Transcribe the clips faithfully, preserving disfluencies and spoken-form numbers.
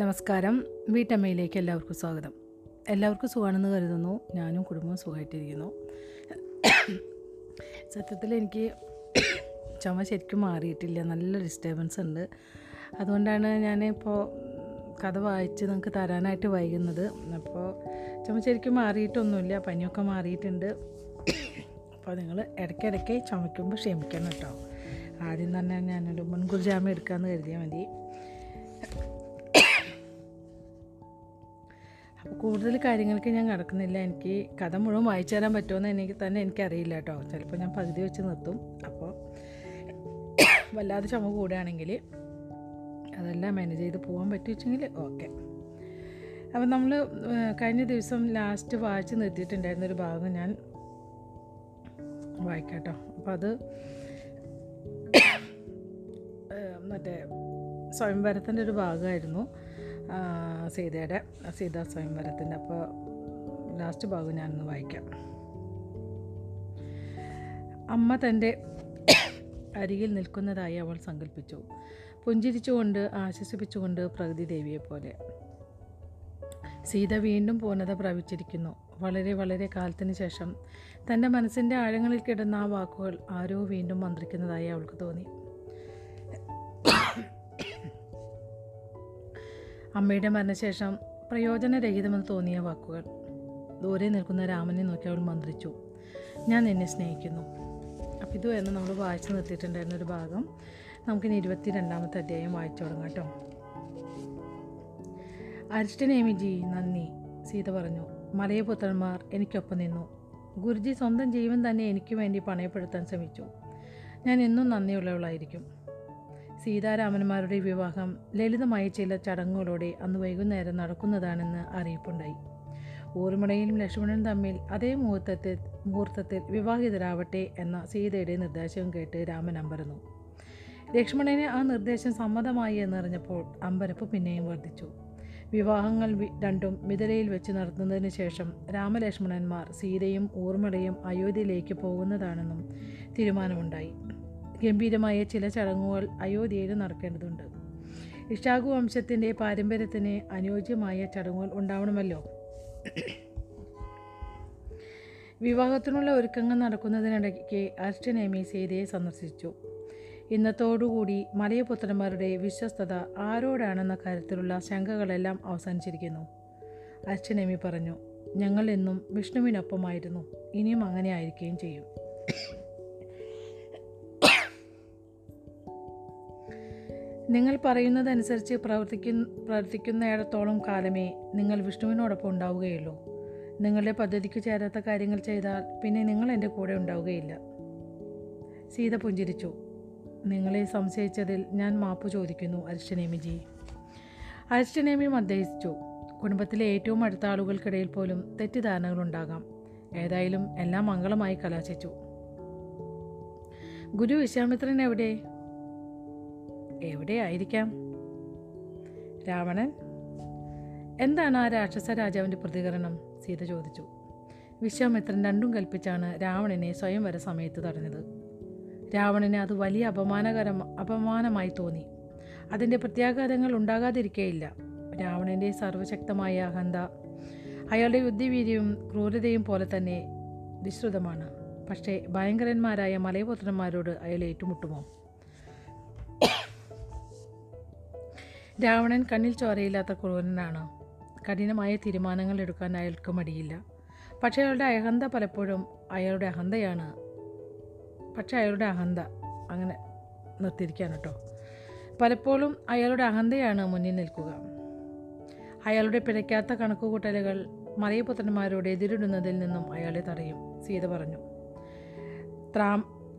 നമസ്കാരം. വീട്ടമ്മയിലേക്ക് എല്ലാവർക്കും സ്വാഗതം. എല്ലാവർക്കും സുഖമാണെന്ന് കരുതുന്നു. ഞാനും കുടുംബവും സുഖമായിട്ടിരിക്കുന്നു. സത്യത്തിൽ എനിക്ക് ചുമ ശരിക്കും മാറിയിട്ടില്ല, നല്ല ഡിസ്റ്റർബൻസ് ഉണ്ട്. അതുകൊണ്ടാണ് ഞാനിപ്പോൾ കഥ വായിച്ച് നിങ്ങൾക്ക് തരാനായിട്ട് വൈകുന്നത്. അപ്പോൾ ചുമ ശരിക്കും മാറിയിട്ടൊന്നുമില്ല, പനിയൊക്കെ മാറിയിട്ടുണ്ട്. അപ്പോൾ നിങ്ങൾ ഇടയ്ക്കിടയ്ക്ക് ചുമയ്ക്കുമ്പോൾ ക്ഷമിക്കണം കേട്ടോ. ആദ്യം തന്നെ ഞാനൊരു മുൻകൂർ ജാമ്യം എടുക്കാമെന്ന് കരുതിയാൽ മതി. കൂടുതൽ കാര്യങ്ങൾക്ക് ഞാൻ കടക്കുന്നില്ല. എനിക്ക് കഥ മുഴുവൻ വായിച്ചു തരാൻ പറ്റുമെന്ന് എനിക്ക് തന്നെ എനിക്കറിയില്ല കേട്ടോ. ചിലപ്പോൾ ഞാൻ പകുതി വെച്ച് നിർത്തും. അപ്പോൾ വല്ലാതെ ചുമ കൂടുകയാണെങ്കിൽ അതെല്ലാം മാനേജ് ചെയ്ത് പോകാൻ പറ്റുവെച്ചെങ്കിൽ ഓക്കെ. അപ്പോൾ നമ്മൾ കഴിഞ്ഞ ദിവസം ലാസ്റ്റ് വായിച്ച് നിർത്തിയിട്ടുണ്ടായിരുന്നൊരു ഭാഗം ഞാൻ വായിക്കാം കേട്ടോ. അപ്പോൾ അത് മറ്റേ സ്വയംവരത്തിൻ്റെ ഒരു ഭാഗമായിരുന്നു, സീതയുടെ സീതാ സ്വയംവരത്തിൻ്റെ. അപ്പോൾ ലാസ്റ്റ് ഭാഗം ഞാനൊന്ന് വായിക്കാം. അമ്മ തൻ്റെ അരികിൽ നിൽക്കുന്നതായി അവൾ സങ്കല്പിച്ചു, പുഞ്ചിരിച്ചുകൊണ്ട് ആശ്വസിപ്പിച്ചുകൊണ്ട് പ്രകൃതി ദേവിയെ പോലെ. സീത വീണ്ടും പൂർണ്ണത പ്രാപിച്ചിരിക്കുന്നു. വളരെ വളരെ കാലത്തിന് ശേഷം തൻ്റെ മനസ്സിൻ്റെ ആഴങ്ങളിൽ കിടന്ന ആ വാക്കുകൾ ആരോ വീണ്ടും മന്ത്രിക്കുന്നതായി അവൾക്ക് തോന്നി. അമ്മയുടെ മരണശേഷം പ്രയോജനരഹിതമെന്ന് തോന്നിയ വാക്കുകൾ. ദൂരെ നിൽക്കുന്ന രാമനെ നോക്കി അവൾ മന്ത്രിച്ചു, ഞാൻ നിന്നെ സ്നേഹിക്കുന്നു. അപ്പം ഇതുമായിരുന്നു നമ്മൾ വായിച്ചു നിർത്തിയിട്ടുണ്ടായിരുന്നൊരു ഭാഗം. നമുക്കിനി ഇരുപത്തി രണ്ടാമത്തെ അധ്യായം വായിച്ചു തുടങ്ങാം കേട്ടോ. അരിഷ്ടനേമിജി നന്ദി, സീത പറഞ്ഞു. മലയപുത്രന്മാർ എനിക്കൊപ്പം നിന്നു. ഗുരുജി സ്വന്തം ജീവൻ തന്നെ എനിക്ക് വേണ്ടി പണയപ്പെടുത്താൻ ശ്രമിച്ചു. ഞാൻ എന്നും നന്ദിയുള്ളവളായിരിക്കും. സീതാരാമന്മാരുടെ വിവാഹം ലളിതമായ ചില ചടങ്ങുകളോടെ അന്ന് വൈകുന്നേരം നടക്കുന്നതാണെന്ന് അറിയിപ്പുണ്ടായി. ഊർമിളയും ലക്ഷ്മണനും തമ്മിൽ അതേ മുഹൂർത്തത്തിൽ മുഹൂർത്തത്തിൽ വിവാഹിതരാവട്ടെ എന്ന സീതയുടെ നിർദ്ദേശം കേട്ട് രാമൻ അമ്പരന്നു. ലക്ഷ്മണന് ആ നിർദ്ദേശം സമ്മതമായി എന്നറിഞ്ഞപ്പോൾ അമ്പരപ്പ് പിന്നെയും വർദ്ധിച്ചു. വിവാഹങ്ങൾ രണ്ടും മിഥിലയിൽ വെച്ച് നടത്തുന്നതിന് ശേഷം രാമലക്ഷ്മണന്മാർ സീതയും ഊർമിളയും അയോധ്യയിലേക്ക് പോകുന്നതാണെന്നും തീരുമാനമുണ്ടായി. ഗംഭീരമായ ചില ചടങ്ങുകൾ അയോധ്യയിൽ നടക്കേണ്ടതുണ്ട്. ഇഷാകു വംശത്തിൻ്റെ പാരമ്പര്യത്തിന് അനുയോജ്യമായ ചടങ്ങുകൾ ഉണ്ടാവണമല്ലോ. വിവാഹത്തിനുള്ള ഒരുക്കങ്ങൾ നടക്കുന്നതിനിടയ്ക്ക് അരിഷ്ടനേമി സീതയെ സന്ദർശിച്ചു. ഇന്നത്തോടുകൂടി മലയപുത്രന്മാരുടെ വിശ്വസ്തത ആരോടാണെന്ന കാര്യത്തിലുള്ള ശങ്കകളെല്ലാം അവസാനിച്ചിരിക്കുന്നു. അരിഷ്ടനേമി പറഞ്ഞു, ഞങ്ങൾ എന്നും വിഷ്ണുവിനൊപ്പമായിരുന്നു, ഇനിയും അങ്ങനെ ആയിരിക്കുകയും ചെയ്യും. നിങ്ങൾ പറയുന്നതനുസരിച്ച് പ്രവർത്തിക്കുന്ന പ്രവർത്തിക്കുന്നയിടത്തോളം കാലമേ നിങ്ങൾ വിഷ്ണുവിനോടൊപ്പം ഉണ്ടാവുകയുള്ളൂ. നിങ്ങളുടെ പദ്ധതിക്ക് ചേരാത്ത കാര്യങ്ങൾ ചെയ്താൽ പിന്നെ നിങ്ങൾ എൻ്റെ കൂടെ ഉണ്ടാവുകയില്ല. സീത പുഞ്ചിരിച്ചു. നിങ്ങളെ സംശയിച്ചതിൽ ഞാൻ മാപ്പ് ചോദിക്കുന്നു അരിഷ്ടനേമിജി. അരിഷ്ടനേമി മദ്ദേശിച്ചു. കുടുംബത്തിലെ ഏറ്റവും അടുത്ത ആളുകൾക്കിടയിൽ പോലും തെറ്റിദ്ധാരണകളുണ്ടാകാം. ഏതായാലും എല്ലാം മംഗളമായി കലാശിച്ചു. ഗുരു വിശ്വാമിത്രൻ എവിടെ എവിടെയായിരിക്കാം? രാവണൻ. എന്താണ് ആ രാക്ഷസ രാജാവിൻ്റെ പ്രതികരണം? സീത ചോദിച്ചു. വിശ്വാമിത്രൻ രണ്ടും കൽപ്പിച്ചാണ് രാവണനെ സ്വയംവര സമയത്ത് തടഞ്ഞത്. രാവണന് അത് വലിയ അപമാനകരം അപമാനമായി തോന്നി. അതിൻ്റെ പ്രത്യാഘാതങ്ങൾ ഉണ്ടാകാതിരിക്കേയില്ല. രാവണൻ്റെ സർവശക്തമായ അഹന്ത, അയാളുടെ യുദ്ധവീര്യവും ക്രൂരതയും പോലെ തന്നെ വിശ്രുതമാണ്. പക്ഷേ ഭയങ്കരന്മാരായ മലയപുത്രന്മാരോട് അയാൾ ഏറ്റുമുട്ടുമോ? രാവണൻ കണ്ണിൽ ചോരയില്ലാത്ത ക്രൂരനാണ്. കഠിനമായ തീരുമാനങ്ങൾ എടുക്കാൻ അയാൾക്ക് മടിയില്ല. പക്ഷേ അയാളുടെ അഹന്ത പലപ്പോഴും അയാളുടെ അഹന്തയാണ് പക്ഷേ അയാളുടെ അഹന്ത അങ്ങനെ നിർത്തിയിരിക്കുകയാണ് കേട്ടോ. പലപ്പോഴും അയാളുടെ അഹന്തയാണ് മുന്നിൽ നിൽക്കുക. അയാളുടെ പിഴയ്ക്കാത്ത കണക്കുകൂട്ടലുകൾ മലയപുത്രന്മാരോട് എതിരിടുന്നതിൽ നിന്നും അയാളെ തടയും. സീത പറഞ്ഞു,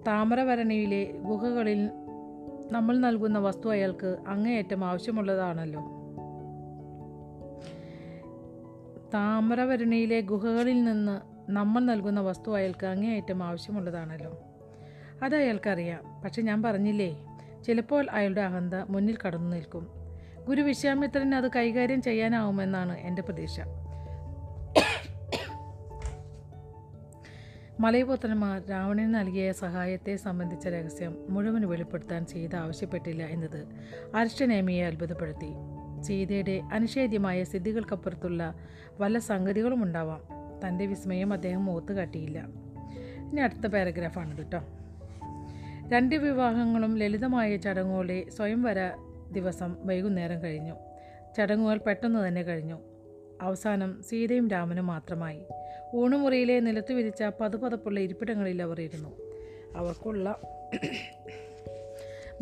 താമരവരണിയിലെ ഗുഹകളിൽ നമ്മൾ നൽകുന്ന വസ്തു അയാൾക്ക് അങ്ങേയറ്റം ആവശ്യമുള്ളതാണല്ലോ. താമരവരുണിയിലെ ഗുഹകളിൽ നിന്ന് നമ്മൾ നൽകുന്ന വസ്തു അയാൾക്ക് അങ്ങേയറ്റം ആവശ്യമുള്ളതാണല്ലോ അത് അയാൾക്കറിയാം. പക്ഷെ ഞാൻ പറഞ്ഞില്ലേ, ചിലപ്പോൾ അയാളുടെ അഹന്ത മുന്നിൽ കടന്നു നിൽക്കും. ഗുരു വിശ്വാമിത്രന് അത് കൈകാര്യം ചെയ്യാനാവുമെന്നാണ് എൻ്റെ പ്രതീക്ഷ. മലയപുത്രന്മാർ രാവണന് നൽകിയ സഹായത്തെ സംബന്ധിച്ച രഹസ്യം മുഴുവൻ വെളിപ്പെടുത്താൻ സീത ആവശ്യപ്പെട്ടില്ല എന്നത് അരിഷ്ടനേമിയെ അത്ഭുതപ്പെടുത്തി. സീതയുടെ അനിഷേധ്യമായ സ്ഥിതികൾക്കപ്പുറത്തുള്ള വല്ല സംഗതികളും ഉണ്ടാവാം. തൻ്റെ വിസ്മയം അദ്ദേഹം മുഖത്ത് കാട്ടിയില്ല. ഇനി അടുത്ത പാരഗ്രാഫാണ് കേട്ടോ. രണ്ട് വിവാഹങ്ങളും ലളിതമായ ചടങ്ങുകളുടെ സ്വയംവര ദിവസം വൈകുന്നേരം കഴിഞ്ഞു. ചടങ്ങുകൾ പെട്ടെന്ന് തന്നെ കഴിഞ്ഞു. അവസാനം സീതയും രാമനും മാത്രമായി. ഊണുമുറിയിലെ നിലത്ത് വിരിച്ച പതുപതപ്പുള്ള ഇരിപ്പിടങ്ങളിൽ അവർ ഇരുന്നു. അവർക്കുള്ള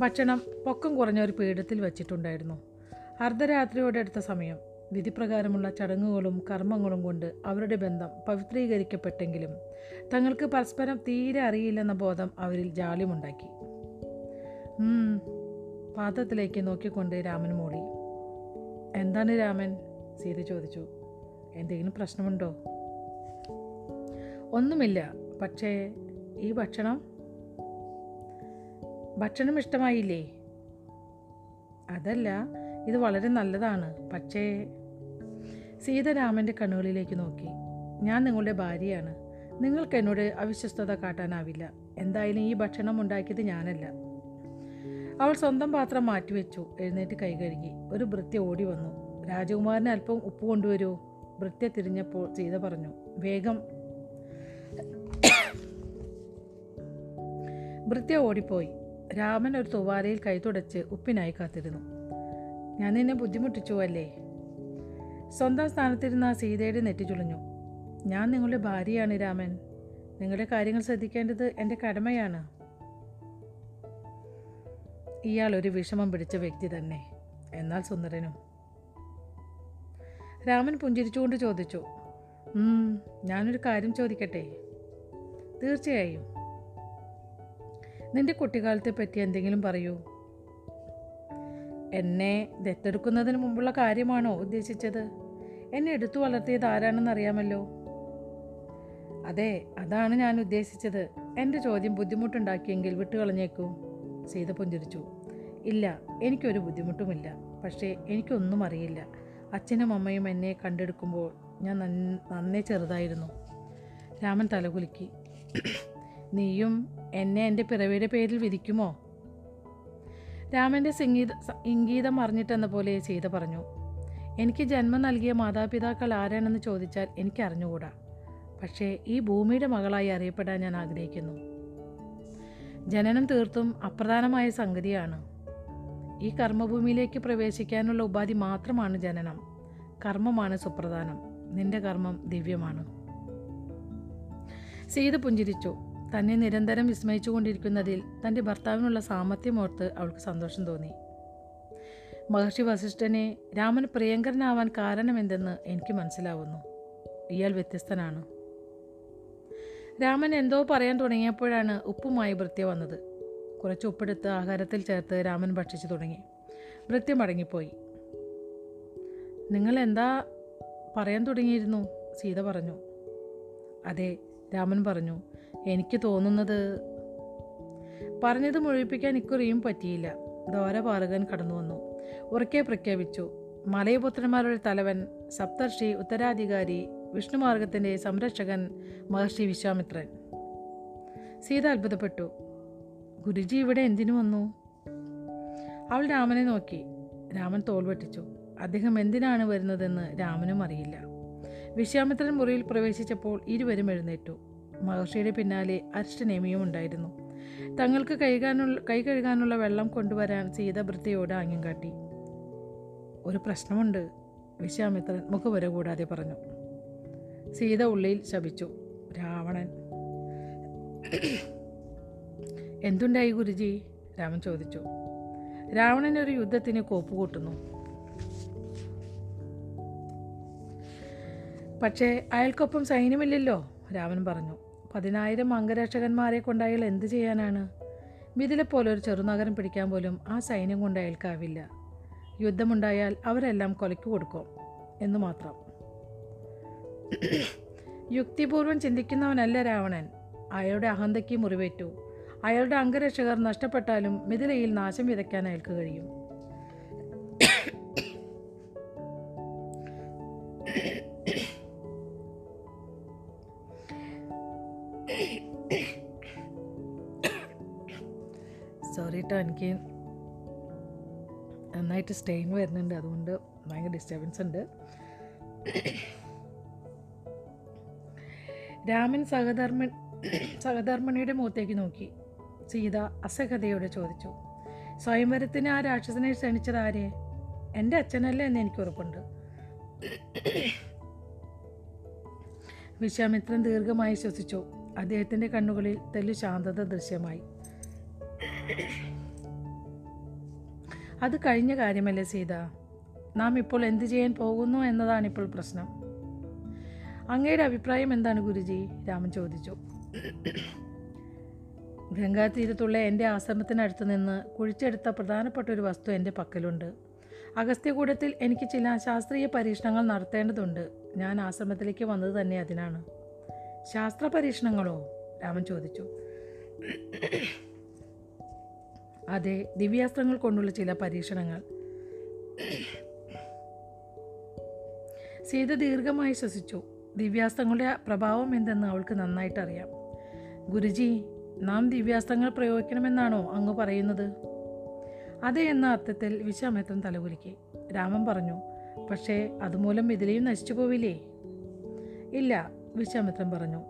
ഭക്ഷണം പൊക്കം കുറഞ്ഞ ഒരു പീഠത്തിൽ വച്ചിട്ടുണ്ടായിരുന്നു. അർദ്ധരാത്രിയോടെ അടുത്ത സമയം. വിധിപ്രകാരമുള്ള ചടങ്ങുകളും കർമ്മങ്ങളും കൊണ്ട് അവരുടെ ബന്ധം പവിത്രീകരിക്കപ്പെട്ടെങ്കിലും തങ്ങൾക്ക് പരസ്പരം തീരെ അറിയില്ലെന്ന ബോധം അവരിൽ ജാള്യമുണ്ടാക്കി. പാത്രത്തിലേക്ക് നോക്കിക്കൊണ്ട് രാമൻ മൂളി. എന്താണ് രാമൻ? സീത ചോദിച്ചു. എന്തെങ്കിലും പ്രശ്നമുണ്ടോ? ഒന്നുമില്ല, പക്ഷേ ഈ ഭക്ഷണം ഭക്ഷണം ഇഷ്ടമായില്ലേ? അതല്ല, ഇത് വളരെ നല്ലതാണ്, പക്ഷേ... സീതരാമൻ്റെ കണ്ണുകളിലേക്ക് നോക്കി. ഞാൻ നിങ്ങളുടെ ഭാര്യയാണ്, നിങ്ങൾക്ക് എന്നോട് അവിശ്വസ്തത കാട്ടാനാവില്ല. എന്തായാലും ഈ ഭക്ഷണം ഉണ്ടാക്കിയത് ഞാനല്ല. അവൾ സ്വന്തം പാത്രം മാറ്റിവെച്ചു. എഴുന്നേറ്റ് കൈ കഴുകി. ഒരു ഭൃത്യ ഓടി വന്നു. രാജകുമാരന് അല്പം ഉപ്പ് കൊണ്ടുവരൂ. ഭൃത്യ തിരിഞ്ഞപ്പോൾ സീത പറഞ്ഞു. വേഗം. ഭൃത്യ ഓടിപ്പോയി. രാമൻ ഒരു തുവാലയിൽ കൈ തുടച്ച് ഉപ്പിനായി കാത്തിരുന്നു. ഞാൻ നിന്നെ ബുദ്ധിമുട്ടിച്ചു അല്ലേ? സ്വന്തം സ്ഥാനത്തിരുന്ന സീതയുടെ നെറ്റി ചുളിഞ്ഞു. ഞാൻ നിങ്ങളുടെ ഭാര്യയാണ് രാമൻ. നിങ്ങളുടെ കാര്യങ്ങൾ ശ്രദ്ധിക്കേണ്ടത് എൻ്റെ കടമയാണ്. ഇയാൾ ഒരു വിഷമം പിടിച്ച വ്യക്തി തന്നെ, എന്നാൽ സുന്ദരനും. രാമൻ പുഞ്ചിരിച്ചുകൊണ്ട് ചോദിച്ചു. ഞാനൊരു കാര്യം ചോദിക്കട്ടെ? തീർച്ചയായും. നിന്റെ കുട്ടിക്കാലത്തെ പറ്റി എന്തെങ്കിലും പറയൂ. എന്നെ ദത്തെടുക്കുന്നതിന് മുമ്പുള്ള കാര്യമാണോ ഉദ്ദേശിച്ചത്? എന്നെ എടുത്തു വളർത്തിയത് ആരാണെന്നറിയാമല്ലോ. അതെ, അതാണ് ഞാൻ ഉദ്ദേശിച്ചത്. എൻ്റെ ചോദ്യം ബുദ്ധിമുട്ടുണ്ടാക്കിയെങ്കിൽ വിട്ടുകളഞ്ഞേക്കൂ. സീത പുഞ്ചിരിച്ചു. ഇല്ല, എനിക്കൊരു ബുദ്ധിമുട്ടുമില്ല. പക്ഷേ എനിക്കൊന്നും അറിയില്ല. അച്ഛനും അമ്മയും എന്നെ കണ്ടെടുക്കുമ്പോൾ ഞാൻ നന്നേ ചെറുതായിരുന്നു. രാമൻ തലകുലുക്കി. നീയും എന്നെ എൻ്റെ പിറവിയുടെ പേരിൽ വിധിക്കുമോ? രാമൻ്റെ സംഗീത ഇംഗീതം അറിഞ്ഞിട്ടെന്ന പോലെ സീത പറഞ്ഞു. എനിക്ക് ജന്മം നൽകിയ മാതാപിതാക്കൾ ആരാണെന്ന് ചോദിച്ചാൽ എനിക്കറിഞ്ഞുകൂടാ. പക്ഷേ ഈ ഭൂമിയുടെ മകളായി അറിയപ്പെടാൻ ഞാൻ ആഗ്രഹിക്കുന്നു. ജനനം തീർത്തും അപ്രധാനമായ സംഗതിയാണ്. ഈ കർമ്മഭൂമിയിലേക്ക് പ്രവേശിക്കാനുള്ള ഉപാധി മാത്രമാണ് ജനനം. കർമ്മമാണ് സുപ്രധാനം. നിന്റെ കർമ്മം ദിവ്യമാണ്. സീത പുഞ്ചിരിച്ചു. തന്നെ നിരന്തരം വിസ്മയിച്ചു കൊണ്ടിരിക്കുന്നതിൽ തൻ്റെ ഭർത്താവിനുള്ള സാമർത്ഥ്യമോർത്ത് അവൾക്ക് സന്തോഷം തോന്നി. മഹർഷി വസിഷ്ഠനെ രാമന് പ്രിയങ്കരനാവാൻ കാരണമെന്തെന്ന് എനിക്ക് മനസ്സിലാവുന്നു. ഇയാൾ വ്യത്യസ്തനാണ്. രാമൻ എന്തോ പറയാൻ തുടങ്ങിയപ്പോഴാണ് ഉപ്പുമായി ഭൃത്യ വന്നത്. കുറച്ച് ഉപ്പെടുത്ത് ആഹാരത്തിൽ ചേർത്ത് രാമൻ ഭക്ഷിച്ചു തുടങ്ങി. ഭൃത്യ മടങ്ങിപ്പോയി. നിങ്ങൾ എന്താ പറയാൻ തുടങ്ങിയിരുന്നു? സീത പറഞ്ഞു. അതെ, രാമൻ പറഞ്ഞു. എനിക്ക് തോന്നുന്നത്... പറഞ്ഞത് മുഴുവിപ്പിക്കാൻ ഇക്കുറിയും പറ്റിയില്ല. ദ്വാരപാലകൻ കടന്നു വന്നു. ഉറക്കെ പ്രഖ്യാപിച്ചു. മലയപുത്രന്മാരുടെ തലവൻ, സപ്തർഷി ഉത്തരാധികാരി, വിഷ്ണുമാർഗത്തിൻ്റെ സംരക്ഷകൻ മഹർഷി വിശ്വാമിത്രൻ. സീത അത്ഭുതപ്പെട്ടു. ഗുരുജി ഇവിടെ എന്തിനു വന്നു? അവൾ രാമനെ നോക്കി. രാമൻ തോൾവെട്ടിച്ചു. അദ്ദേഹം എന്തിനാണ് വരുന്നതെന്ന് രാമനും അറിയില്ല. വിശ്വാമിത്രൻ മുറിയിൽ പ്രവേശിച്ചപ്പോൾ ഇരുവരും എഴുന്നേറ്റു. മഹർഷിയുടെ പിന്നാലെ അരിഷ്ടനേമിയും ഉണ്ടായിരുന്നു. തങ്ങൾക്ക് കൈകാനുള്ള കൈ കഴുകാനുള്ള വെള്ളം കൊണ്ടുവരാൻ സീത ഭൃത്യയോട് ആംഗ്യം കാട്ടി. ഒരു പ്രശ്നമുണ്ട്, വിശ്വാമിത്രൻ മുഖവര കൂടാതെ പറഞ്ഞു. സീത ഉള്ളിൽ ശപിച്ചു. രാവണൻ. എന്തുണ്ടായി ഗുരുജി? രാമൻ ചോദിച്ചു. രാവണനൊരു യുദ്ധത്തിന് കോപ്പ് കൂട്ടുന്നു. പക്ഷേ അയാൾക്കൊപ്പം സൈന്യമില്ലല്ലോ, രാമൻ പറഞ്ഞു. പതിനായിരം അംഗരക്ഷകന്മാരെ കൊണ്ട് അയാൾ എന്ത് ചെയ്യാനാണ്? മിഥിലെപ്പോലെ ഒരു ചെറുനഗരം പിടിക്കാൻ പോലും ആ സൈന്യം കൊണ്ട് അയാൾക്കാവില്ല. യുദ്ധമുണ്ടായാൽ അവരെല്ലാം കൊലയ്ക്ക് കൊടുക്കും എന്നു മാത്രം. യുക്തിപൂർവ്വം ചിന്തിക്കുന്നവനല്ല രാവണൻ. അയാളുടെ അഹന്തയ്ക്ക് മുറിവേറ്റു. അയാളുടെ അംഗരക്ഷകർ നഷ്ടപ്പെട്ടാലും മിഥിലയിൽ നാശം വിതയ്ക്കാൻ അയാൾക്ക് കഴിയും. സോറി കേട്ടോ, എനിക്ക് നന്നായിട്ട് സ്റ്റെയിൻ വരുന്നുണ്ട്, അതുകൊണ്ട് ഭയങ്കര ഡിസ്റ്റർബൻസ് ഉണ്ട്. രാമൻ സഹധർമ്മ സഹധർമ്മിണിയുടെ മുഖത്തേക്ക് നോക്കി. സീത അസഹതയോടെ ചോദിച്ചു, സ്വയംവരത്തിന് ആ രാക്ഷസനെ ക്ഷണിച്ചത് ആരെ? എൻ്റെ അച്ഛനല്ലേ എന്ന് എനിക്ക് ഉറപ്പുണ്ട്. വിശ്വാമിത്രൻ ദീർഘമായി ശ്വസിച്ചു. അദ്ദേഹത്തിൻ്റെ കണ്ണുകളിൽ തെല്ലു ശാന്തത ദൃശ്യമായി. അത് കഴിഞ്ഞ കാര്യമല്ലേ സീത, നാം ഇപ്പോൾ എന്തു ചെയ്യാൻ പോകുന്നു എന്നതാണിപ്പോൾ പ്രശ്നം. അങ്ങയുടെ അഭിപ്രായം എന്താണ് ഗുരുജി? രാമൻ ചോദിച്ചു. ഗംഗാതീരത്തുള്ള എൻ്റെ ആശ്രമത്തിനടുത്ത് നിന്ന് കുഴിച്ചെടുത്ത പ്രധാനപ്പെട്ട ഒരു വസ്തു എൻ്റെ പക്കലുണ്ട്. അഗസ്ത്യകൂടത്തിൽ എനിക്ക് ചില ശാസ്ത്രീയ പരീക്ഷണങ്ങൾ നടത്തേണ്ടതുണ്ട്. ഞാൻ ആശ്രമത്തിലേക്ക് വന്നത് തന്നെ അതിനാണ്. ശാസ്ത്ര പരീക്ഷണങ്ങളോ? രാമൻ ചോദിച്ചു. അതെ, ദിവ്യാസ്ത്രങ്ങൾ കൊണ്ടുള്ള ചില പരീക്ഷണങ്ങൾ. സീത ദീർഘമായി ശ്വസിച്ചു. ദിവ്യാസ്ത്രങ്ങളുടെ പ്രഭാവം എന്തെന്ന് അവൾക്ക് നന്നായിട്ടറിയാം. ഗുരുജി, നാം ദിവ്യാസ്ത്രങ്ങൾ പ്രയോഗിക്കണമെന്നാണോ അങ്ങ് പറയുന്നത്? അതെ എന്ന അർത്ഥത്തിൽ വിശ്വാമിത്രൻ തലകുലുക്കി. രാമൻ പറഞ്ഞു, പക്ഷേ അതുമൂലം ഇതിലെയും നശിച്ചു പോവില്ലേ? ഇല്ല, വിശ്വാമിത്രൻ പറഞ്ഞു,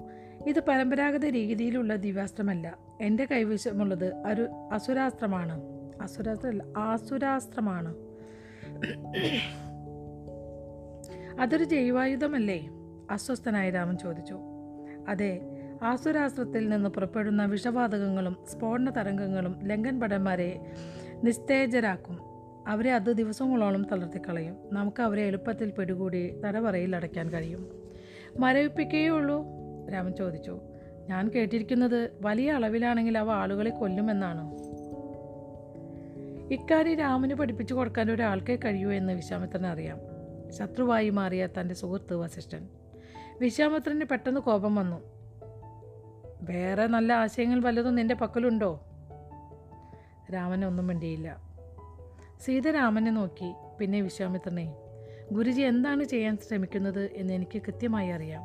ഇത് പരമ്പരാഗത രീതിയിലുള്ള ദിവ്യാസ്ത്രമല്ല. എൻ്റെ കൈവശമുള്ളത് ഒരു അസുരാസ്ത്രമാണ്. അസുരാസ്ത്രമല്ല, ആസുരാസ്ത്രമാണ്. അതൊരു ജൈവായുധമല്ലേ? അസ്വസ്ഥനായി രാമൻ ചോദിച്ചു. അതെ, ആസുരാസ്ത്രത്തിൽ നിന്ന് പുറപ്പെടുന്ന വിഷവാതകങ്ങളും സ്ഫോടന തരംഗങ്ങളും ലങ്കൻ ഭടന്മാരെ നിസ്തേജരാക്കും. അവരെ അത് ദിവസങ്ങളോളം തളർത്തിക്കളയും. നമുക്ക് അവരെ എളുപ്പത്തിൽ പിടികൂടി തടവറയിൽ അടയ്ക്കാൻ കഴിയും. മരവിപ്പിക്കുകയുള്ളൂ? രാമൻ ചോദിച്ചു. ഞാൻ കേട്ടിരിക്കുന്നത് വലിയ അളവിലാണെങ്കിൽ അവ ആളുകളെ കൊല്ലുമെന്നാണ്. ഇക്കാര്യം രാമന് പഠിപ്പിച്ചു കൊടുക്കാൻ ഒരാൾക്കേ കഴിയൂ എന്ന് വിശ്വാമിത്രന് അറിയാം. ശത്രുവായി മാറിയ തൻ്റെ സുഹൃത്ത് വസിഷ്ഠൻ. വിശ്വാമിത്രന് പെട്ടെന്ന് കോപം വന്നു. വേറെ നല്ല ആശയങ്ങൾ വല്ലതും നിൻ്റെ പക്കലുണ്ടോ? രാമനൊന്നും മിണ്ടിയില്ല. സീത രാമനെ നോക്കി, പിന്നെ വിശ്വാമിത്രനെ. ഗുരുജി എന്താണ് ചെയ്യാൻ ശ്രമിക്കുന്നത് എന്ന് എനിക്ക് കൃത്യമായി അറിയാം.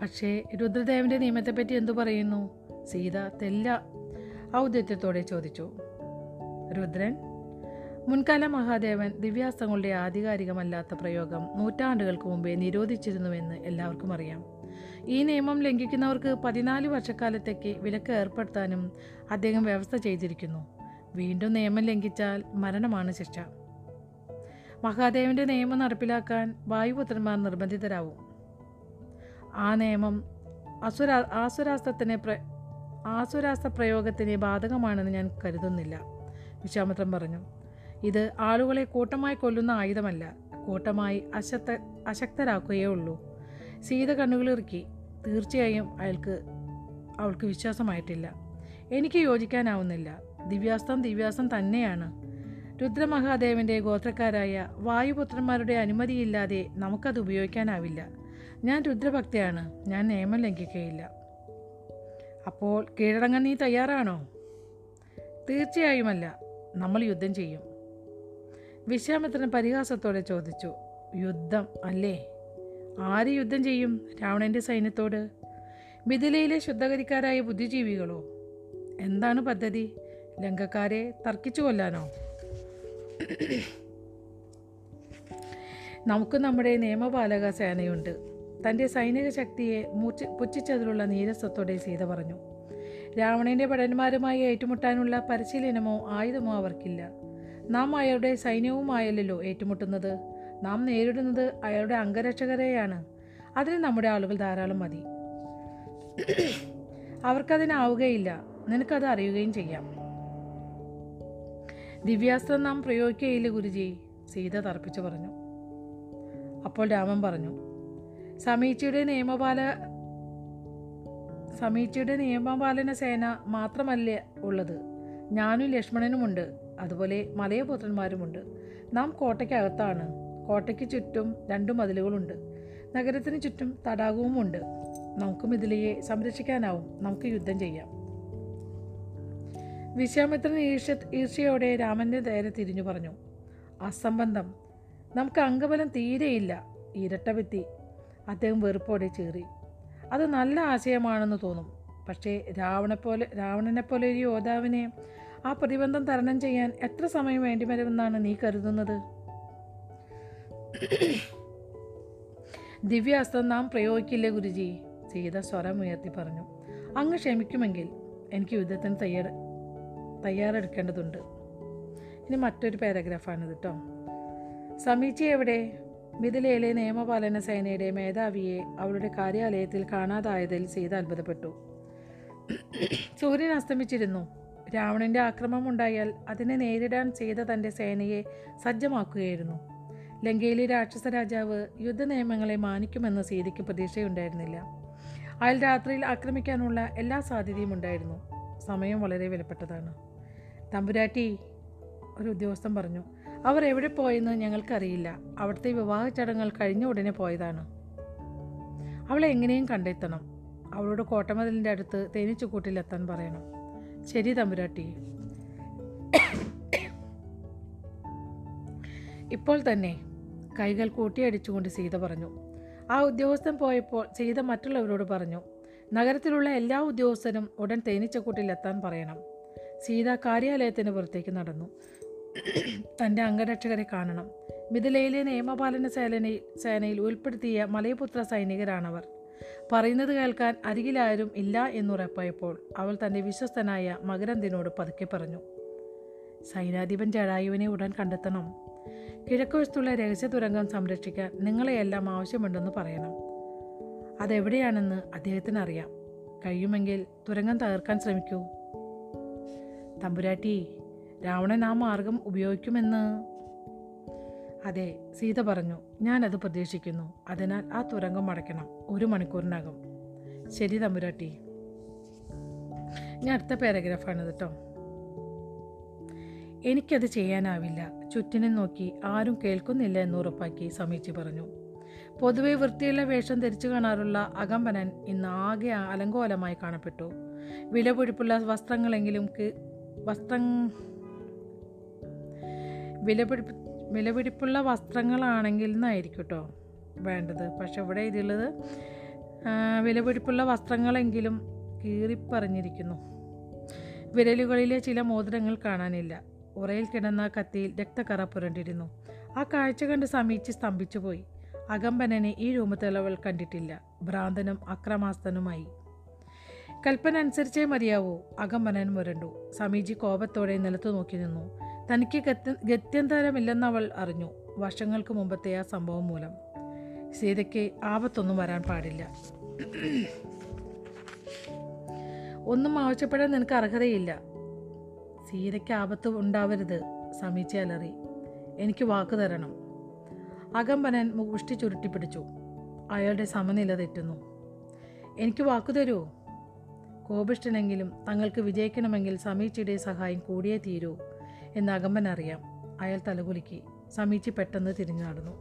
പക്ഷേ രുദ്രദേവൻ്റെ നിയമത്തെപ്പറ്റി എന്തു പറയുന്നു? സീത തെല്ല ഔദാര്യത്തോടെ ചോദിച്ചു. രുദ്രൻ മുൻകാല മഹാദേവൻ ദിവ്യാസ്ത്രങ്ങളുടെ ആധികാരികമല്ലാത്ത പ്രയോഗം നൂറ്റാണ്ടുകൾക്ക് മുമ്പേ നിരോധിച്ചിരുന്നുവെന്ന് എല്ലാവർക്കും അറിയാം. ഈ നിയമം ലംഘിക്കുന്നവർക്ക് പതിനാല് വർഷക്കാലത്തേക്ക് വിലക്ക് ഏർപ്പെടുത്താനും അദ്ദേഹം വ്യവസ്ഥ ചെയ്തിരിക്കുന്നു. വീണ്ടും നിയമം ലംഘിച്ചാൽ മരണമാണ് ശിക്ഷ. മഹാദേവൻ്റെ നിയമം നടപ്പിലാക്കാൻ വായുപുത്രന്മാർ നിർബന്ധിതരാകും. ആ നിയമം അസുരാ ആസുരാസ്ത്രത്തിനെ പ്ര ആസുരാസ്ത്ര പ്രയോഗത്തിന് ബാധകമാണെന്ന് ഞാൻ കരുതുന്നില്ല, വിശ്വാമിത്രൻ പറഞ്ഞു. ഇത് ആളുകളെ കൂട്ടമായി കൊല്ലുന്ന ആയുധമല്ല, കൂട്ടമായി അശക്ത അശക്തരാക്കുകയേ ഉള്ളൂ. സീത കണ്ണുകളിറുക്കി. തീർച്ചയായും അയാൾക്ക് അവൾക്ക് വിശ്വാസമായിട്ടില്ല. എനിക്ക് യോജിക്കാനാവുന്നില്ല. ദിവ്യാസ്ത്രം ദിവ്യാസ്ത്രം തന്നെയാണ്. രുദ്രമഹാദേവൻ്റെ ഗോത്രക്കാരായ വായുപുത്രന്മാരുടെ അനുമതിയില്ലാതെ നമുക്കത് ഉപയോഗിക്കാനാവില്ല. ഞാൻ രുദ്രഭക്തയാണ്. ഞാൻ നിയമം ലംഘിക്കുകയില്ല. അപ്പോൾ കീഴടങ്ങാൻ നീ തയ്യാറാണോ? തീർച്ചയായുമല്ല. നമ്മൾ യുദ്ധം ചെയ്യും. വിശ്വാമിത്രൻ പരിഹാസത്തോടെ ചോദിച്ചു. യുദ്ധം അല്ലേ? ആര് യുദ്ധം ചെയ്യും? രാവണൻ്റെ സൈന്യത്തോട്? മിഥിലയിലെ ശുദ്ധകരിക്കാരായ ബുദ്ധിജീവികളോ? എന്താണ് പദ്ധതി? ലങ്കക്കാരെ തർക്കിച്ചു കൊല്ലാനോ? നമുക്ക് നമ്മുടെ നിയമപാലക സേനയുണ്ട്. തൻ്റെ സൈനിക ശക്തിയെ മൂച്ച് പുച്ഛിച്ചതിലുള്ള നീരസത്തോടെ സീത പറഞ്ഞു. രാവണൻ്റെ ഭടന്മാരുമായി ഏറ്റുമുട്ടാനുള്ള പരിശീലനമോ ആയുധമോ അവർക്കില്ല. നാം അയാളുടെ സൈന്യവുമായല്ലോ ഏറ്റുമുട്ടുന്നത്. നാം നേരിടുന്നത് അയാളുടെ അംഗരക്ഷകരെയാണ്. അതിന് നമ്മുടെ ആളുകൾ ധാരാളം മതി. അവർക്കതിനാവുകയില്ല. നിനക്കത് അറിയുകയും ചെയ്യാം. ദിവ്യാസ്ത്രം നാം പ്രയോഗിക്കുകയില്ല ഗുരുജി, സീത തർപ്പിച്ചു പറഞ്ഞു. അപ്പോൾ രാമൻ പറഞ്ഞു, സമീച്ചയുടെ നിയമപാല സമീച്ചയുടെ നിയമപാലന സേന മാത്രമല്ല ഉള്ളത്. ഞാനും ലക്ഷ്മണനുമുണ്ട്. അതുപോലെ മലയപുത്രന്മാരുമുണ്ട്. നാം കോട്ടയ്ക്കകത്താണ്. കോട്ടയ്ക്ക് ചുറ്റും രണ്ടു മതിലുകളുണ്ട്. നഗരത്തിന് ചുറ്റും തടാകവുമുണ്ട്. നമുക്കും ഇതിലയെ സംരക്ഷിക്കാനാവും. നമുക്ക് യുദ്ധം ചെയ്യാം. വിശ്വാമിത്രൻ ഈർഷ്യ ഈർഷ്യയോടെ രാമൻ്റെ നേരെ തിരിഞ്ഞു പറഞ്ഞു. അസംബന്ധം. നമുക്ക് അംഗബലം തീരെയില്ല. ഇരട്ടവെത്തി, അദ്ദേഹം വെറുപ്പോടെ ചീറി. അത് നല്ല ആശയമാണെന്ന് തോന്നും. പക്ഷേ രാവണ പോലെ രാവണനെപ്പോലെ ഒരു യോദ്ധാവിനെ ആ പ്രതിബന്ധം തരണം ചെയ്യാൻ എത്ര സമയം വേണ്ടിവരുമെന്നാണ് നീ കരുതുന്നത്? ദിവ്യാസ്ത്രം നാം പ്രയോഗിക്കില്ലേ ഗുരുജി? സീത സ്വരം ഉയർത്തി പറഞ്ഞു. അങ്ങ് ക്ഷമിക്കുമെങ്കിൽ എനിക്ക് യുദ്ധത്തിന് തയ്യാറ തയ്യാറെടുക്കേണ്ടതുണ്ട്. ഇനി മറ്റൊരു പാരഗ്രാഫാണിത് കേട്ടോ. സമീക്ഷ എവിടെ? മിഥിലയിലെ നിയമപാലന സേനയുടെ മേധാവിയെ അവളുടെ കാര്യാലയത്തിൽ കാണാതായതിൽ സീത അത്ഭുതപ്പെട്ടു. സൂര്യൻ അസ്തമിച്ചിരുന്നു. രാവണൻ്റെ ആക്രമം ഉണ്ടായാൽ അതിനെ നേരിടാൻ സീത തൻ്റെ സേനയെ സജ്ജമാക്കുകയായിരുന്നു. ലങ്കയിലെ രാക്ഷസ രാജാവ് യുദ്ധ നിയമങ്ങളെ മാനിക്കുമെന്ന് സീതയ്ക്ക് പ്രതീക്ഷയുണ്ടായിരുന്നില്ല. അയാൾ രാത്രിയിൽ ആക്രമിക്കാനുള്ള എല്ലാ സാധ്യതയും ഉണ്ടായിരുന്നു. സമയം വളരെ വിലപ്പെട്ടതാണ്. തമ്പുരാട്ടി, ഒരു ഉദ്യോഗസ്ഥൻ പറഞ്ഞു, അവർ എവിടെ പോയെന്ന് ഞങ്ങൾക്കറിയില്ല. അവിടുത്തെ വിവാഹ ചടങ്ങുകൾ കഴിഞ്ഞ ഉടനെ പോയതാണ്. അവളെ എങ്ങനെയും കണ്ടെത്തണം. അവളോട് കോട്ടമതിലിൻ്റെ അടുത്ത് തേനീച്ചക്കൂട്ടിലെത്താൻ പറയണം. ശരി തമ്പുരാട്ടി. ഇപ്പോൾ തന്നെ. കൈകൾ കൂട്ടിയടിച്ചുകൊണ്ട് സീത പറഞ്ഞു. ആ ഉദ്യോഗസ്ഥൻ പോയപ്പോൾ സീത മറ്റുള്ളവരോട് പറഞ്ഞു, നഗരത്തിലുള്ള എല്ലാ ഉദ്യോഗസ്ഥരും ഉടൻ തേനീച്ചക്കൂട്ടിലെത്താൻ പറയണം. സീത കാര്യാലയത്തിന് പുറത്തേക്ക് നടന്നു. തൻ്റെ അംഗരക്ഷകരെ കാണണം. മിഥിലയിലെ നിയമപാലന സേനയിൽ സേനയിൽ ഉൾപ്പെടുത്തിയ മലയപുത്ര സൈനികരാണവർ. പറയുന്നത് കേൾക്കാൻ അരികിലാരും ഇല്ല എന്നുറപ്പായപ്പോൾ അവൾ തൻ്റെ വിശ്വസ്തനായ മകരന്തിനോട് പതുക്കെ പറഞ്ഞു, സൈനാധിപൻ ജടായുവിനെ ഉടൻ കണ്ടെത്തണം. കിഴക്കുവശത്തുള്ള രഹസ്യ തുരങ്കം സംരക്ഷിക്കാൻ നിങ്ങളെയെല്ലാം ആവശ്യമുണ്ടെന്ന് പറയണം. അതെവിടെയാണെന്ന് അദ്ദേഹത്തിന് അറിയാം. കഴിയുമെങ്കിൽ തുരങ്കം തകർക്കാൻ ശ്രമിക്കൂ. തമ്പുരാട്ടി, രാവണൻ ആ മാർഗം ഉപയോഗിക്കുമെന്ന്? അതെ, സീത പറഞ്ഞു. ഞാനത് പ്രതീക്ഷിക്കുന്നു. അതിനാൽ ആ തുരങ്കം അടയ്ക്കണം ഒരു മണിക്കൂറിനകം. ശരി തമ്പുരാട്ടി. ഞാൻ അടുത്ത പാരഗ്രാഫാണ് കേട്ടോ. എനിക്കത് ചെയ്യാനാവില്ല. ചുറ്റിനെ നോക്കി ആരും കേൾക്കുന്നില്ല എന്ന് ഉറപ്പാക്കി സമീക്ഷ പറഞ്ഞു. പൊതുവെ വൃത്തിയുള്ള വേഷം ധരിച്ചു കാണാറുള്ള അകമ്പനൻ ഇന്ന് ആകെ അലങ്കോലമായി കാണപ്പെട്ടു. വിലപിടിപ്പുള്ള വസ്ത്രങ്ങളെങ്കിലും വസ്ത്ര വിലപിടിപ്പ് വിലപിടിപ്പുള്ള വസ്ത്രങ്ങളാണെങ്കിൽ എന്നായിരിക്കും കേട്ടോ വേണ്ടത്. പക്ഷെ ഇവിടെ ഇതിലുള്ളത് വിലപിടിപ്പുള്ള വസ്ത്രങ്ങളെങ്കിലും കീറിപ്പറിഞ്ഞിരിക്കുന്നു. വിരലുകളിലെ ചില മോതിരങ്ങൾ കാണാനില്ല. ഉറയിൽ കിടന്ന കത്തിയിൽ രക്തക്കറ പുരണ്ടിരുന്നു. ആ കാഴ്ച കണ്ട് സമീക്ഷ സ്തംഭിച്ചുപോയി. അകമ്പനനെ ഈ രൂപത്തിലവൾ കണ്ടിട്ടില്ല. ഭ്രാന്തനും അക്രമാസ്തനുമായി. കൽപ്പന അനുസരിച്ചേ മതിയാവൂ, അകമ്പനൻ മുരണ്ടു. സമീക്ഷ കോപത്തോടെ നിലത്തു നോക്കി നിന്നു. തനിക്ക് ഗത്യ ഗത്യന്തരമില്ലെന്നവൾ അറിഞ്ഞു. വർഷങ്ങൾക്ക് മുമ്പത്തെ ആ സംഭവം മൂലം സീതയ്ക്ക് ആപത്തൊന്നും വരാൻ പാടില്ല. ഒന്നും ആവശ്യപ്പെടാൻ നിനക്ക് അർഹതയില്ല. സീതയ്ക്ക് ആപത്ത് ഉണ്ടാവരുത്, സമീക്ഷ അലറി. എനിക്ക് വാക്ക് തരണം. അകമ്പനൻ മുഷ്ടി ചുരുട്ടിപ്പിടിച്ചു. അയാളുടെ സമനില തെറ്റുന്നു. എനിക്ക് വാക്കു തരൂ. കോപിഷ്ഠനെങ്കിലും തങ്ങൾക്ക് വിജയിക്കണമെങ്കിൽ സമീക്ഷയുടെ സഹായം കൂടിയേ തീരൂ എന്ന് അകമ്പൻ അറിയാം. അയാൾ തലകുലുക്കി. സമീക്ഷ പെട്ടെന്ന് തിരിഞ്ഞു നടന്നു.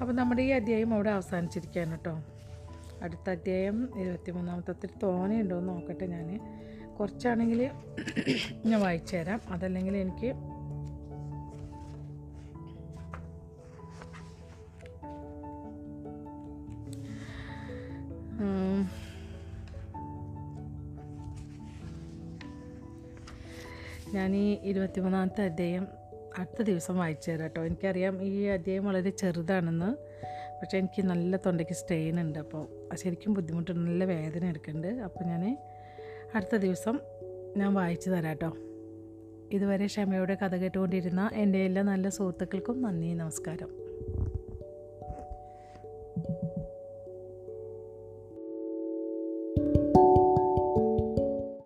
അപ്പം നമ്മുടെ ഈ അധ്യായം അവിടെ അവസാനിച്ചിരിക്കുകയാണ് കേട്ടോ. അടുത്ത അധ്യായം ഇരുപത്തിമൂന്നാമത്തെ ഒത്തിരി തോനെയുണ്ടോ എന്ന് നോക്കട്ടെ. ഞാൻ കുറച്ചാണെങ്കിൽ ഞാൻ വായിച്ചു തരാം. അതല്ലെങ്കിൽ എനിക്ക് ഞാനീ ഇരുപത്തിമൂന്നാമത്തെ അധ്യായം അടുത്ത ദിവസം വായിച്ചു തരാം കേട്ടോ. എനിക്കറിയാം ഈ അധ്യായം വളരെ ചെറുതാണെന്ന്. പക്ഷേ എനിക്ക് നല്ല തൊണ്ടയ്ക്ക് സ്ട്രെയിൻ ഉണ്ട്. അപ്പോൾ ശരിക്കും ബുദ്ധിമുട്ടുണ്ട്, നല്ല വേദന എടുക്കുന്നുണ്ട്. അപ്പോൾ ഞാൻ അടുത്ത ദിവസം ഞാൻ വായിച്ചു തരാം കേട്ടോ. ഇതുവരെ ക്ഷമയോടെ കഥ കേട്ടുകൊണ്ടിരുന്ന എൻ്റെ എല്ലാ നല്ല സുഹൃത്തുക്കൾക്കും നന്ദി, നമസ്കാരം.